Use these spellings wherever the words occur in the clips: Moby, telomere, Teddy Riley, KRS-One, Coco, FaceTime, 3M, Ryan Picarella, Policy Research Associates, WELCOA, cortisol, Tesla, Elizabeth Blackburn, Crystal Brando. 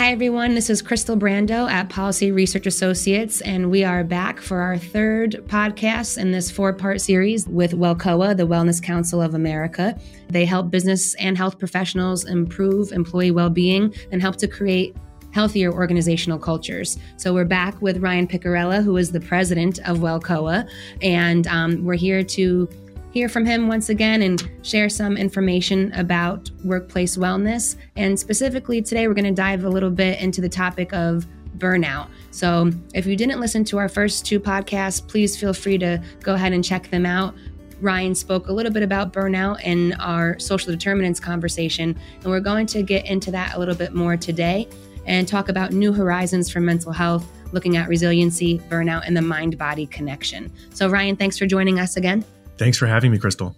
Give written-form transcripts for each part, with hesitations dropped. Hi everyone, this is Crystal Brando at Policy Research Associates, and we are back for our third podcast in this four-part series with WELCOA, the Wellness Council of America. They help business and health professionals improve employee well-being and help to create healthier organizational cultures. So we're back with Ryan Picarella, who is the president of WELCOA, and we're here to hear from him once again and share some information about workplace wellness. And specifically today, we're going to dive a little bit into the topic of burnout. So if you didn't listen to our first two podcasts, please feel free to go ahead and check them out. Ryan spoke a little bit about burnout in our social determinants conversation, and we're going to get into that a little bit more today and talk about new horizons for mental health, looking at resiliency, burnout, and the mind-body connection. So Ryan, thanks for joining us again. Thanks for having me, Crystal.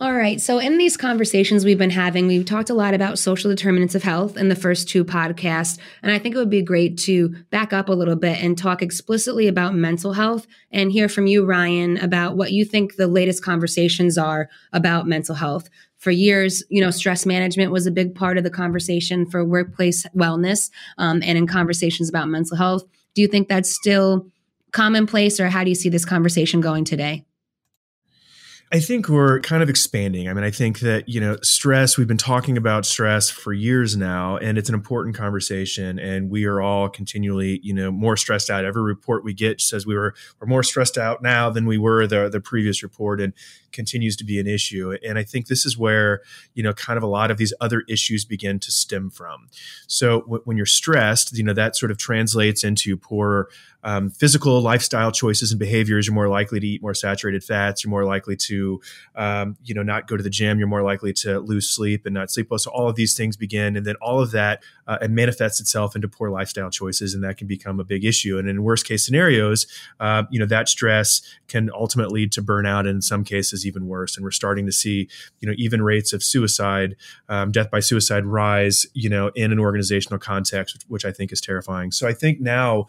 All right. So in these conversations we've been having, we've talked a lot about social determinants of health in the first two podcasts. And I think it would be great to back up a little bit and talk explicitly about mental health and hear from you, Ryan, about what you think the latest conversations are about mental health. For years, stress management was a big part of the conversation for workplace wellness, and in conversations about mental health. Do you think that's still commonplace, or how do you see this conversation going today? I think we're kind of expanding. I mean, I think that, stress, we've been talking about stress for years now, and it's an important conversation. And we are all continually, more stressed out. Every report we get says we're more stressed out now than we were the previous report, and continues to be an issue. And I think this is where, kind of a lot of these other issues begin to stem from. So when you're stressed, that sort of translates into poorer physical lifestyle choices and behaviors. You're more likely to eat more saturated fats. You're more likely to, not go to the gym. You're more likely to lose sleep and not sleep well. So all of these things begin, and then all of that it manifests itself into poor lifestyle choices, and that can become a big issue. And in worst case scenarios, that stress can ultimately lead to burnout, and in some cases even worse. And we're starting to see, even rates of suicide, death by suicide rise, in an organizational context, which I think is terrifying. So I think now,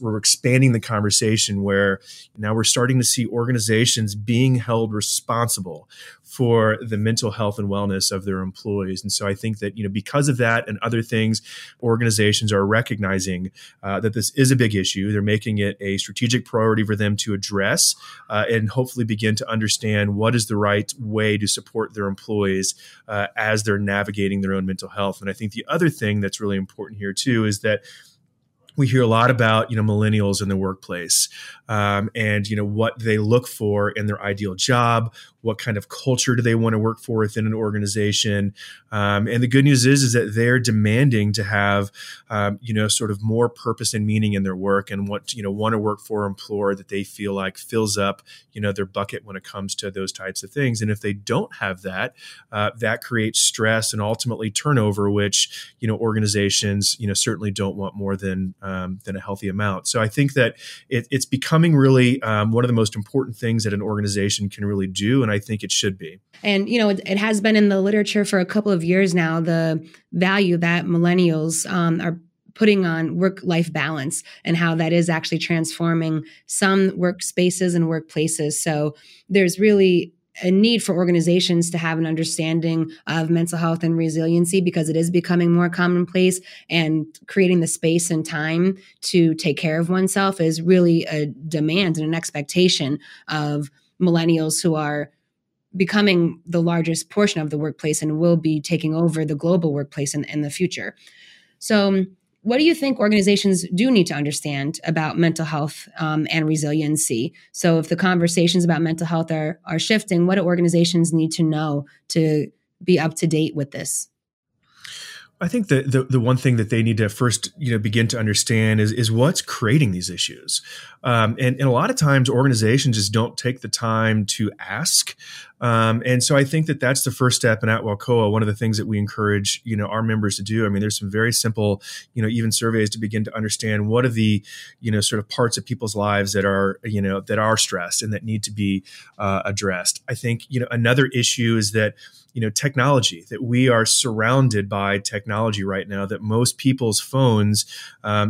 we're expanding the conversation where now we're starting to see organizations being held responsible for the mental health and wellness of their employees. And so I think that, because of that and other things, organizations are recognizing that this is a big issue. They're making it a strategic priority for them to address and hopefully begin to understand what is the right way to support their employees as they're navigating their own mental health. And I think the other thing that's really important here too is that we hear a lot about, millennials in the workplace, and, what they look for in their ideal job. What kind of culture do they want to work for within an organization? And the good news is that they're demanding to have, sort of more purpose and meaning in their work, and what, want to work for an employer that they feel like fills up, their bucket when it comes to those types of things. And if they don't have that, that creates stress and ultimately turnover, which, organizations, certainly don't want more than a healthy amount. So I think that it's becoming really one of the most important things that an organization can really do. And I think it should be. And, it has been in the literature for a couple of years now, the value that millennials are putting on work-life balance, and how that is actually transforming some workspaces and workplaces. So there's really a need for organizations to have an understanding of mental health and resiliency, because it is becoming more commonplace, and creating the space and time to take care of oneself is really a demand and an expectation of millennials, who are becoming the largest portion of the workplace and will be taking over the global workplace in the future. So what do you think organizations do need to understand about mental health and resiliency? So if the conversations about mental health are shifting, what do organizations need to know to be up to date with this? I think the one thing that they need to first, begin to understand is what's creating these issues. And a lot of times organizations just don't take the time to ask. And so I think that that's the first step. And at WELCOA, one of the things that we encourage, our members to do, I mean, there's some very simple, even surveys to begin to understand what are the, sort of parts of people's lives that are, that are stressed and that need to be addressed. I think, another issue is that, technology, that we are surrounded by technology right now, that most people's phones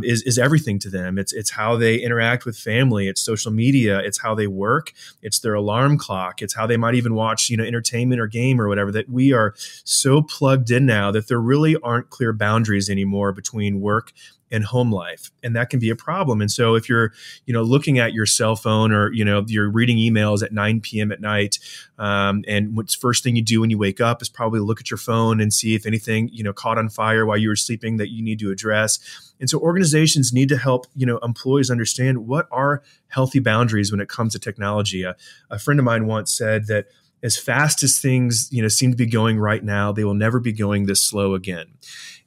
is everything to them. It's how they interact with family. It's social media. It's how they work. It's their alarm clock. It's how they might even watch, entertainment or game or whatever, that we are so plugged in now that there really aren't clear boundaries anymore between work and home life. And that can be a problem. And so if you're, looking at your cell phone or, you're reading emails at 9 p.m. at night, and what's first thing you do when you wake up is probably look at your phone and see if anything, caught on fire while you were sleeping that you need to address. And so organizations need to help, employees understand what are healthy boundaries when it comes to technology. A friend of mine once said that as fast as things, seem to be going right now, they will never be going this slow again.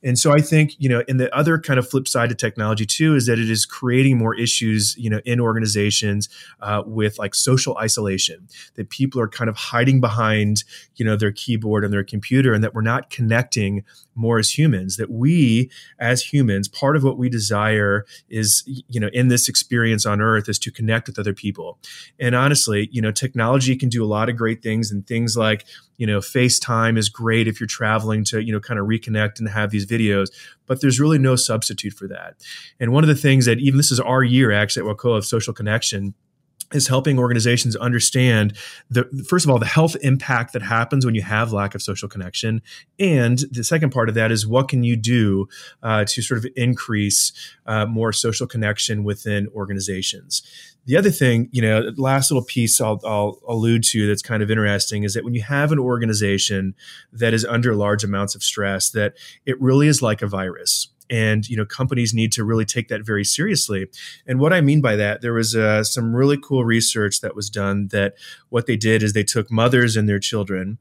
And so I think, and the other kind of flip side to technology too, is that it is creating more issues, in organizations with like social isolation, that people are kind of hiding behind, their keyboard and their computer, and that we're not connecting more as humans, that we as humans, part of what we desire is, in this experience on earth is to connect with other people. And honestly, technology can do a lot of great things, and things like, FaceTime is great if you're traveling to, kind of reconnect and have these videos, but there's really no substitute for that. And one of the things that, even this is our year actually at WELCOA of social connection, is helping organizations understand first of all, the health impact that happens when you have lack of social connection. And the second part of that is, what can you do to sort of increase more social connection within organizations? The other thing, last little piece I'll allude to that's kind of interesting, is that when you have an organization that is under large amounts of stress, that it really is like a virus. And, companies need to really take that very seriously. And what I mean by that, there was some really cool research that was done, that what they did is they took mothers and their children,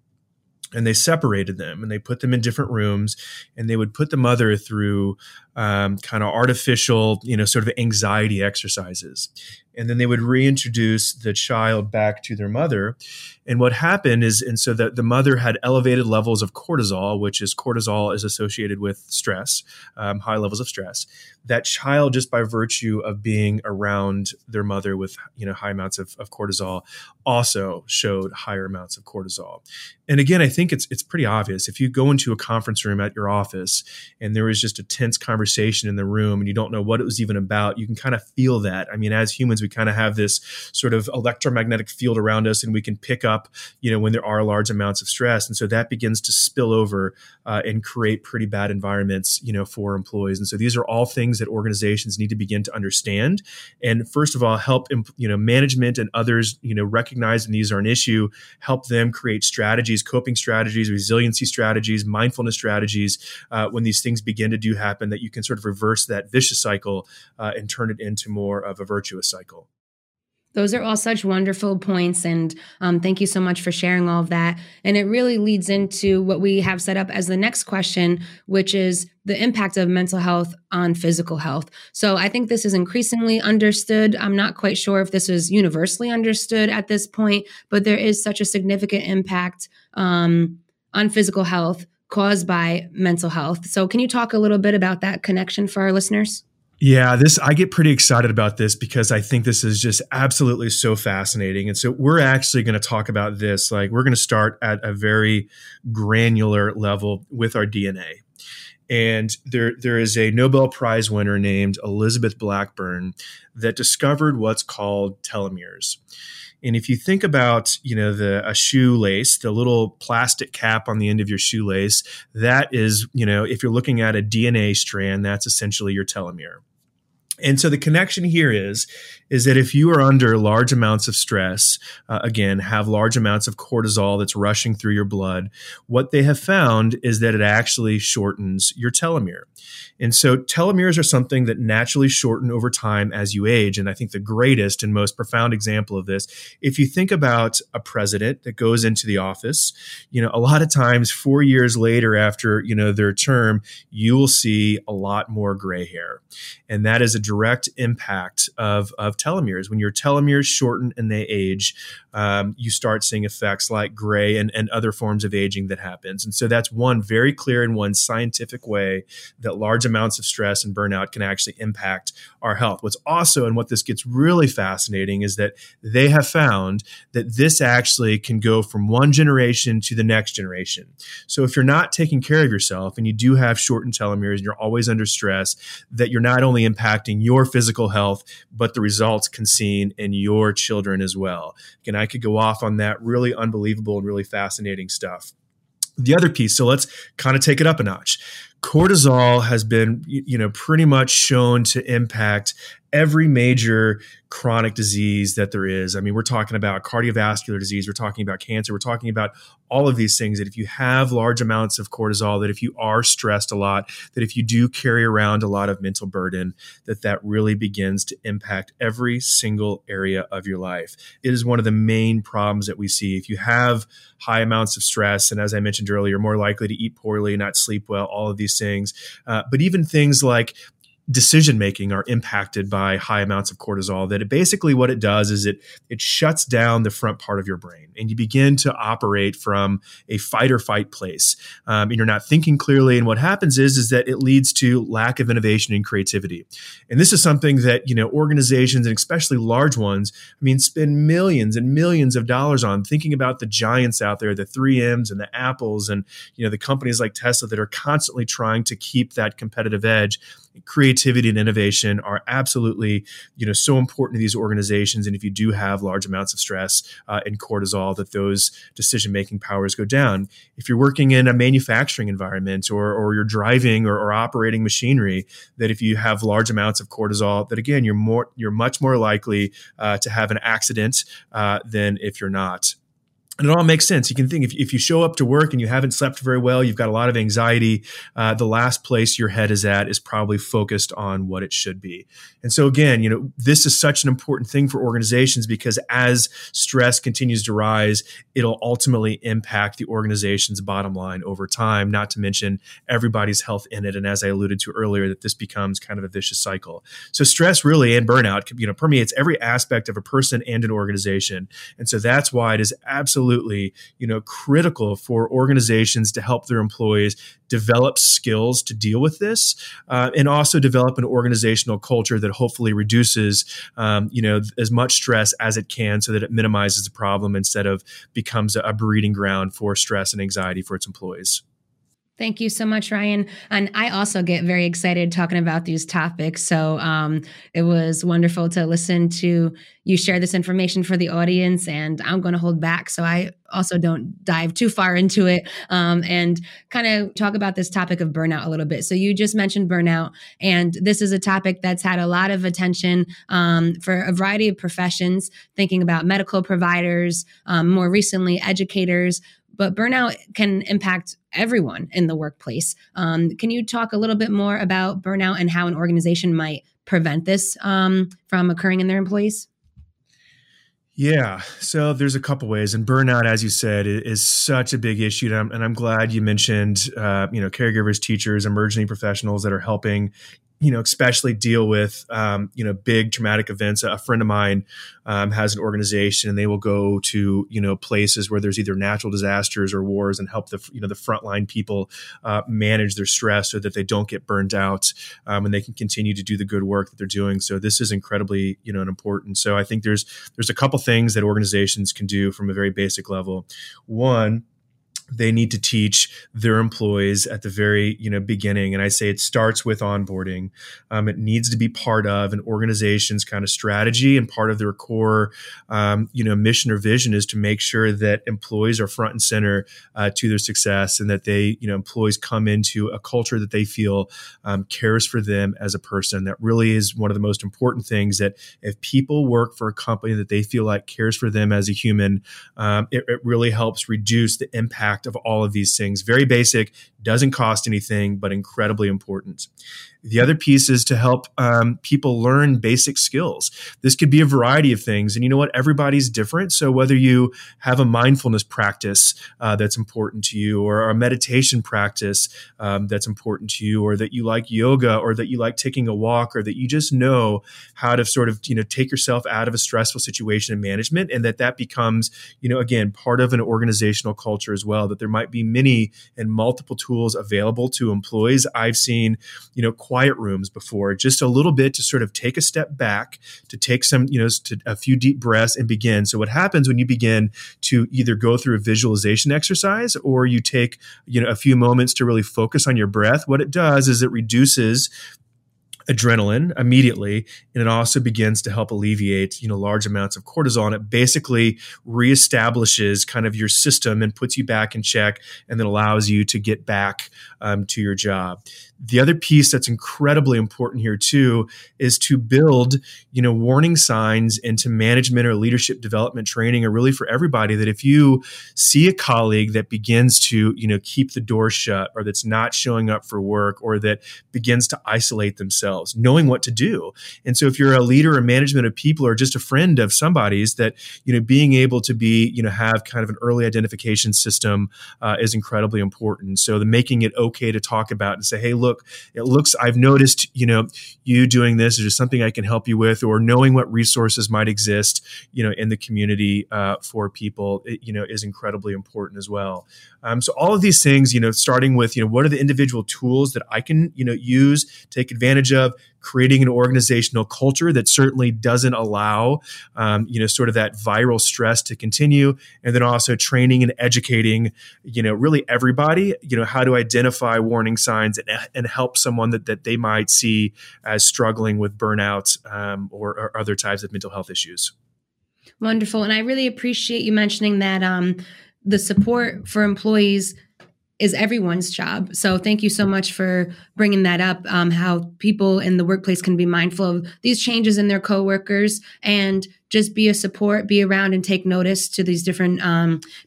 and they separated them, and they put them in different rooms, and they would put the mother through kind of artificial, sort of anxiety exercises. And then they would reintroduce the child back to their mother. And what happened is, and so that the mother had elevated levels of cortisol, which is cortisol is associated with stress, high levels of stress. That child, just by virtue of being around their mother with, high amounts of cortisol, also showed higher amounts of cortisol. And again, I think it's pretty obvious. If you go into a conference room at your office and there is just a tense conversation in the room and you don't know what it was even about, you can kind of feel that. I mean, as humans, we kind of have this sort of electromagnetic field around us, and we can pick up, when there are large amounts of stress. And so that begins to spill over and create pretty bad environments, for employees. And so these are all things that organizations need to begin to understand. And first of all, help, management and others, recognize that these are an issue, help them create strategies, coping strategies, resiliency strategies, mindfulness strategies, when these things begin to do happen, that you can sort of reverse that vicious cycle and turn it into more of a virtuous cycle. Those are all such wonderful points. And thank you so much for sharing all of that. And it really leads into what we have set up as the next question, which is the impact of mental health on physical health. So I think this is increasingly understood. I'm not quite sure if this is universally understood at this point, but there is such a significant impact on physical health caused by mental health. So can you talk a little bit about that connection for our listeners? Yeah, I get pretty excited about this, because I think this is just absolutely so fascinating. And so we're actually going to talk about this, like we're going to start at a very granular level with our DNA. And there is a Nobel Prize winner named Elizabeth Blackburn that discovered what's called telomeres. And if you think about, a shoelace, the little plastic cap on the end of your shoelace, that is, if you're looking at a DNA strand, that's essentially your telomere. And so the connection here is that if you are under large amounts of stress, again, have large amounts of cortisol that's rushing through your blood, what they have found is that it actually shortens your telomere. And so telomeres are something that naturally shorten over time as you age. And I think the greatest and most profound example of this, if you think about a president that goes into the office, a lot of times 4 years later after, their term, you will see a lot more gray hair. And that is a direct impact of telomeres. When your telomeres shorten and they age, you start seeing effects like gray and other forms of aging that happens. And so that's one very clear and one scientific way that large amounts of stress and burnout can actually impact our health. What's also, and what this gets really fascinating, is that they have found that this actually can go from one generation to the next generation. So if you're not taking care of yourself and you do have shortened telomeres and you're always under stress, that you're not only impacting your physical health, but the results can seen in your children as well. Again, I could go off on that. Really unbelievable and really fascinating stuff. The other piece, so let's kind of take it up a notch. Cortisol has been, pretty much shown to impact every major chronic disease that there is. I mean, we're talking about cardiovascular disease. We're talking about cancer. We're talking about all of these things that if you have large amounts of cortisol, that if you are stressed a lot, that if you do carry around a lot of mental burden, that really begins to impact every single area of your life. It is one of the main problems that we see. If you have high amounts of stress, and as I mentioned earlier, more likely to eat poorly, not sleep well, all of these things. But even things like decision-making are impacted by high amounts of cortisol, that it basically what it does is it shuts down the front part of your brain and you begin to operate from a fight or flight place. And you're not thinking clearly. And what happens is that it leads to lack of innovation and creativity. And this is something that, organizations, and especially large ones, spend millions and millions of dollars on, thinking about the giants out there, the 3Ms and the Apples and, the companies like Tesla that are constantly trying to keep that competitive edge. Creativity and innovation are absolutely, so important to these organizations. And if you do have large amounts of stress and cortisol, that those decision-making powers go down. If you're working in a manufacturing environment or you're driving or operating machinery, that if you have large amounts of cortisol, that again, you're much more likely to have an accident than if you're not. And it all makes sense. You can think if you show up to work and you haven't slept very well, you've got a lot of anxiety, the last place your head is at is probably focused on what it should be. And so again, this is such an important thing for organizations because as stress continues to rise, it'll ultimately impact the organization's bottom line over time, not to mention everybody's health in it. And as I alluded to earlier, that this becomes kind of a vicious cycle. So stress really and burnout, permeates every aspect of a person and an organization. And so that's why it is absolutely, critical for organizations to help their employees develop skills to deal with this, and also develop an organizational culture that hopefully reduces, as much stress as it can, so that it minimizes the problem instead of becomes a breeding ground for stress and anxiety for its employees. Thank you so much, Ryan. And I also get very excited talking about these topics. So it was wonderful to listen to you share this information for the audience, and I'm going to hold back so I also don't dive too far into it, and kind of talk about this topic of burnout a little bit. So you just mentioned burnout, and this is a topic that's had a lot of attention for a variety of professions, thinking about medical providers, more recently educators. But burnout can impact everyone in the workplace. Can you talk a little bit more about burnout and how an organization might prevent this from occurring in their employees? Yeah. So there's a couple ways. And burnout, as you said, is such a big issue. And I'm glad you mentioned, caregivers, teachers, emergency professionals that are helping, especially deal with, big traumatic events. A friend of mine has an organization, and they will go to, places where there's either natural disasters or wars and help the frontline people manage their stress so that they don't get burned out, and they can continue to do the good work that they're doing. So this is incredibly, important. So I think there's a couple things that organizations can do from a very basic level. One, they need to teach their employees at the very, beginning. And I say it starts with onboarding. It needs to be part of an organization's kind of strategy, and part of their core, mission or vision is to make sure that employees are front and center to their success, and that they, employees come into a culture that they feel cares for them as a person. That really is one of the most important things, that if people work for a company that they feel like cares for them as a human, it really helps reduce the impact impact of all of these things. Very basic, doesn't cost anything, but incredibly important. The other piece is to help people learn basic skills. This could be a variety of things. And you know what? Everybody's different. So whether you have a mindfulness practice that's important to you, or a meditation practice that's important to you, or that you like yoga, or that you like taking a walk, or that you just know how to sort of, you know, take yourself out of a stressful situation and management, and that becomes, you know, again, part of an organizational culture as well, that there might be many and multiple tools available to employees. I've seen, you know, quiet rooms before, just a little bit to sort of take a step back, to take some, you know, a few deep breaths and begin. So what happens when you begin to either go through a visualization exercise, or you take, you know, a few moments to really focus on your breath, what it does is it reduces adrenaline immediately, and it also begins to help alleviate, you know, large amounts of cortisol. And it basically reestablishes kind of your system and puts you back in check, and then allows you to get back to your job. The other piece that's incredibly important here too is to build, you know, warning signs into management or leadership development training, or really for everybody, that if you see a colleague that begins to, you know, keep the door shut, or that's not showing up for work, or that begins to isolate themselves, knowing what to do. And so if you're a leader or management of people, or just a friend of somebody's, that, you know, being able to be, you know, have kind of an early identification system is incredibly important. So the making it okay to talk about and say, hey, look, it looks, I've noticed, you know, you doing this, is there something I can help you with, or knowing what resources might exist, you know, in the community for people, it, you know, is incredibly important as well. So all of these things, you know, starting with, you know, what are the individual tools that I can, you know, use, take advantage of, creating an organizational culture that certainly doesn't allow, you know, sort of that viral stress to continue. And then also training and educating, you know, really everybody, you know, how to identify warning signs and help someone that they might see as struggling with burnout or other types of mental health issues. Wonderful. And I really appreciate you mentioning that the support for employees is everyone's job. So thank you so much for bringing that up, how people in the workplace can be mindful of these changes in their coworkers and just be a support, be around and take notice to these different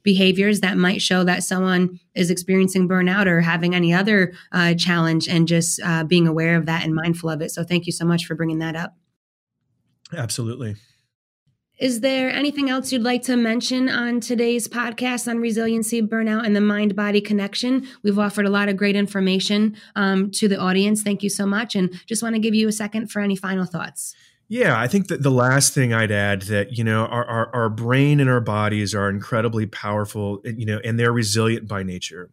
behaviors that might show that someone is experiencing burnout or having any other challenge, and just being aware of that and mindful of it. So thank you so much for bringing that up. Absolutely. Is there anything else you'd like to mention on today's podcast on resiliency, burnout, and the mind-body connection? We've offered a lot of great information to the audience. Thank you so much. And just want to give you a second for any final thoughts. Yeah, I think that the last thing I'd add, that, you know, our brain and our bodies are incredibly powerful, you know, and they're resilient by nature.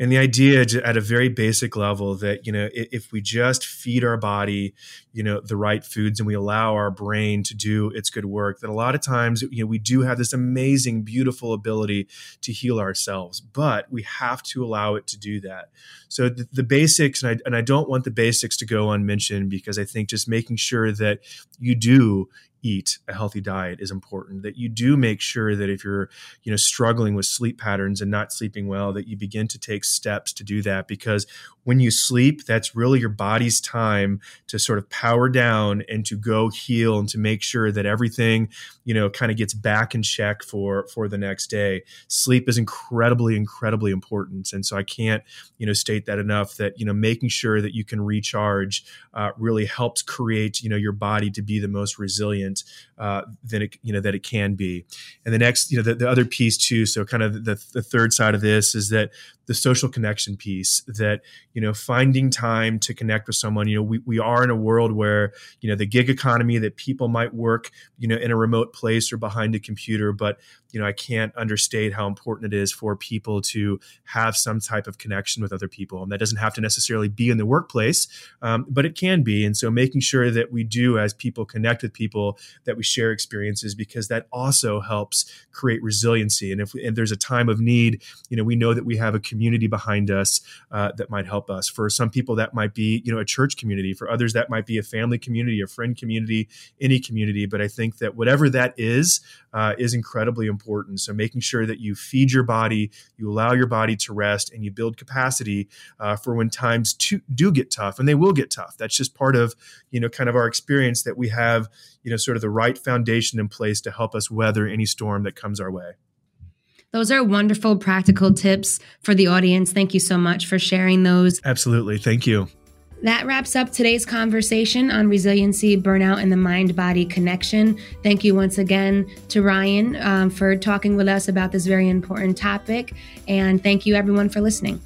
And the idea at a very basic level that, you know, if we just feed our body, you know, the right foods, and we allow our brain to do its good work, that a lot of times, you know, we do have this amazing, beautiful ability to heal ourselves, but we have to allow it to do that. So the basics, and I don't want the basics to go unmentioned, because I think just making sure that you do eat a healthy diet is important, that you do make sure that if you're, you know, struggling with sleep patterns and not sleeping well, that you begin to take steps to do that. Because when you sleep, that's really your body's time to sort of power down and to go heal and to make sure that everything, you know, kind of gets back in check for the next day. Sleep is incredibly, incredibly important. And so I can't, you know, state that enough, that, you know, making sure that you can recharge really helps create, you know, your body to be the most resilient than it, you know, that it can be. And the next, you know, the other piece too, so kind of the third side of this is that the social connection piece, that, you know, finding time to connect with someone. You know, we are in a world where, you know, the gig economy, that people might work, you know, in a remote place or behind a computer, but, you know, I can't understate how important it is for people to have some type of connection with other people. And that doesn't have to necessarily be in the workplace, but it can be. And so making sure that we do, as people connect with people, that we share experiences, because that also helps create resiliency. And if there's a time of need, you know, we know that we have a community behind us that might help us. For some people, that might be, you know, a church community. For others, that might be a family community, a friend community, any community. But I think that whatever that is incredibly important. So making sure that you feed your body, you allow your body to rest, and you build capacity for when times do get tough, and they will get tough. That's just part of, you know, kind of our experience, that we have, you know, sort of the right foundation in place to help us weather any storm that comes our way. Those are wonderful practical tips for the audience. Thank you so much for sharing those. Absolutely. Thank you. That wraps up today's conversation on resiliency, burnout, and the mind-body connection. Thank you once again to Ryan for talking with us about this very important topic. And thank you everyone for listening.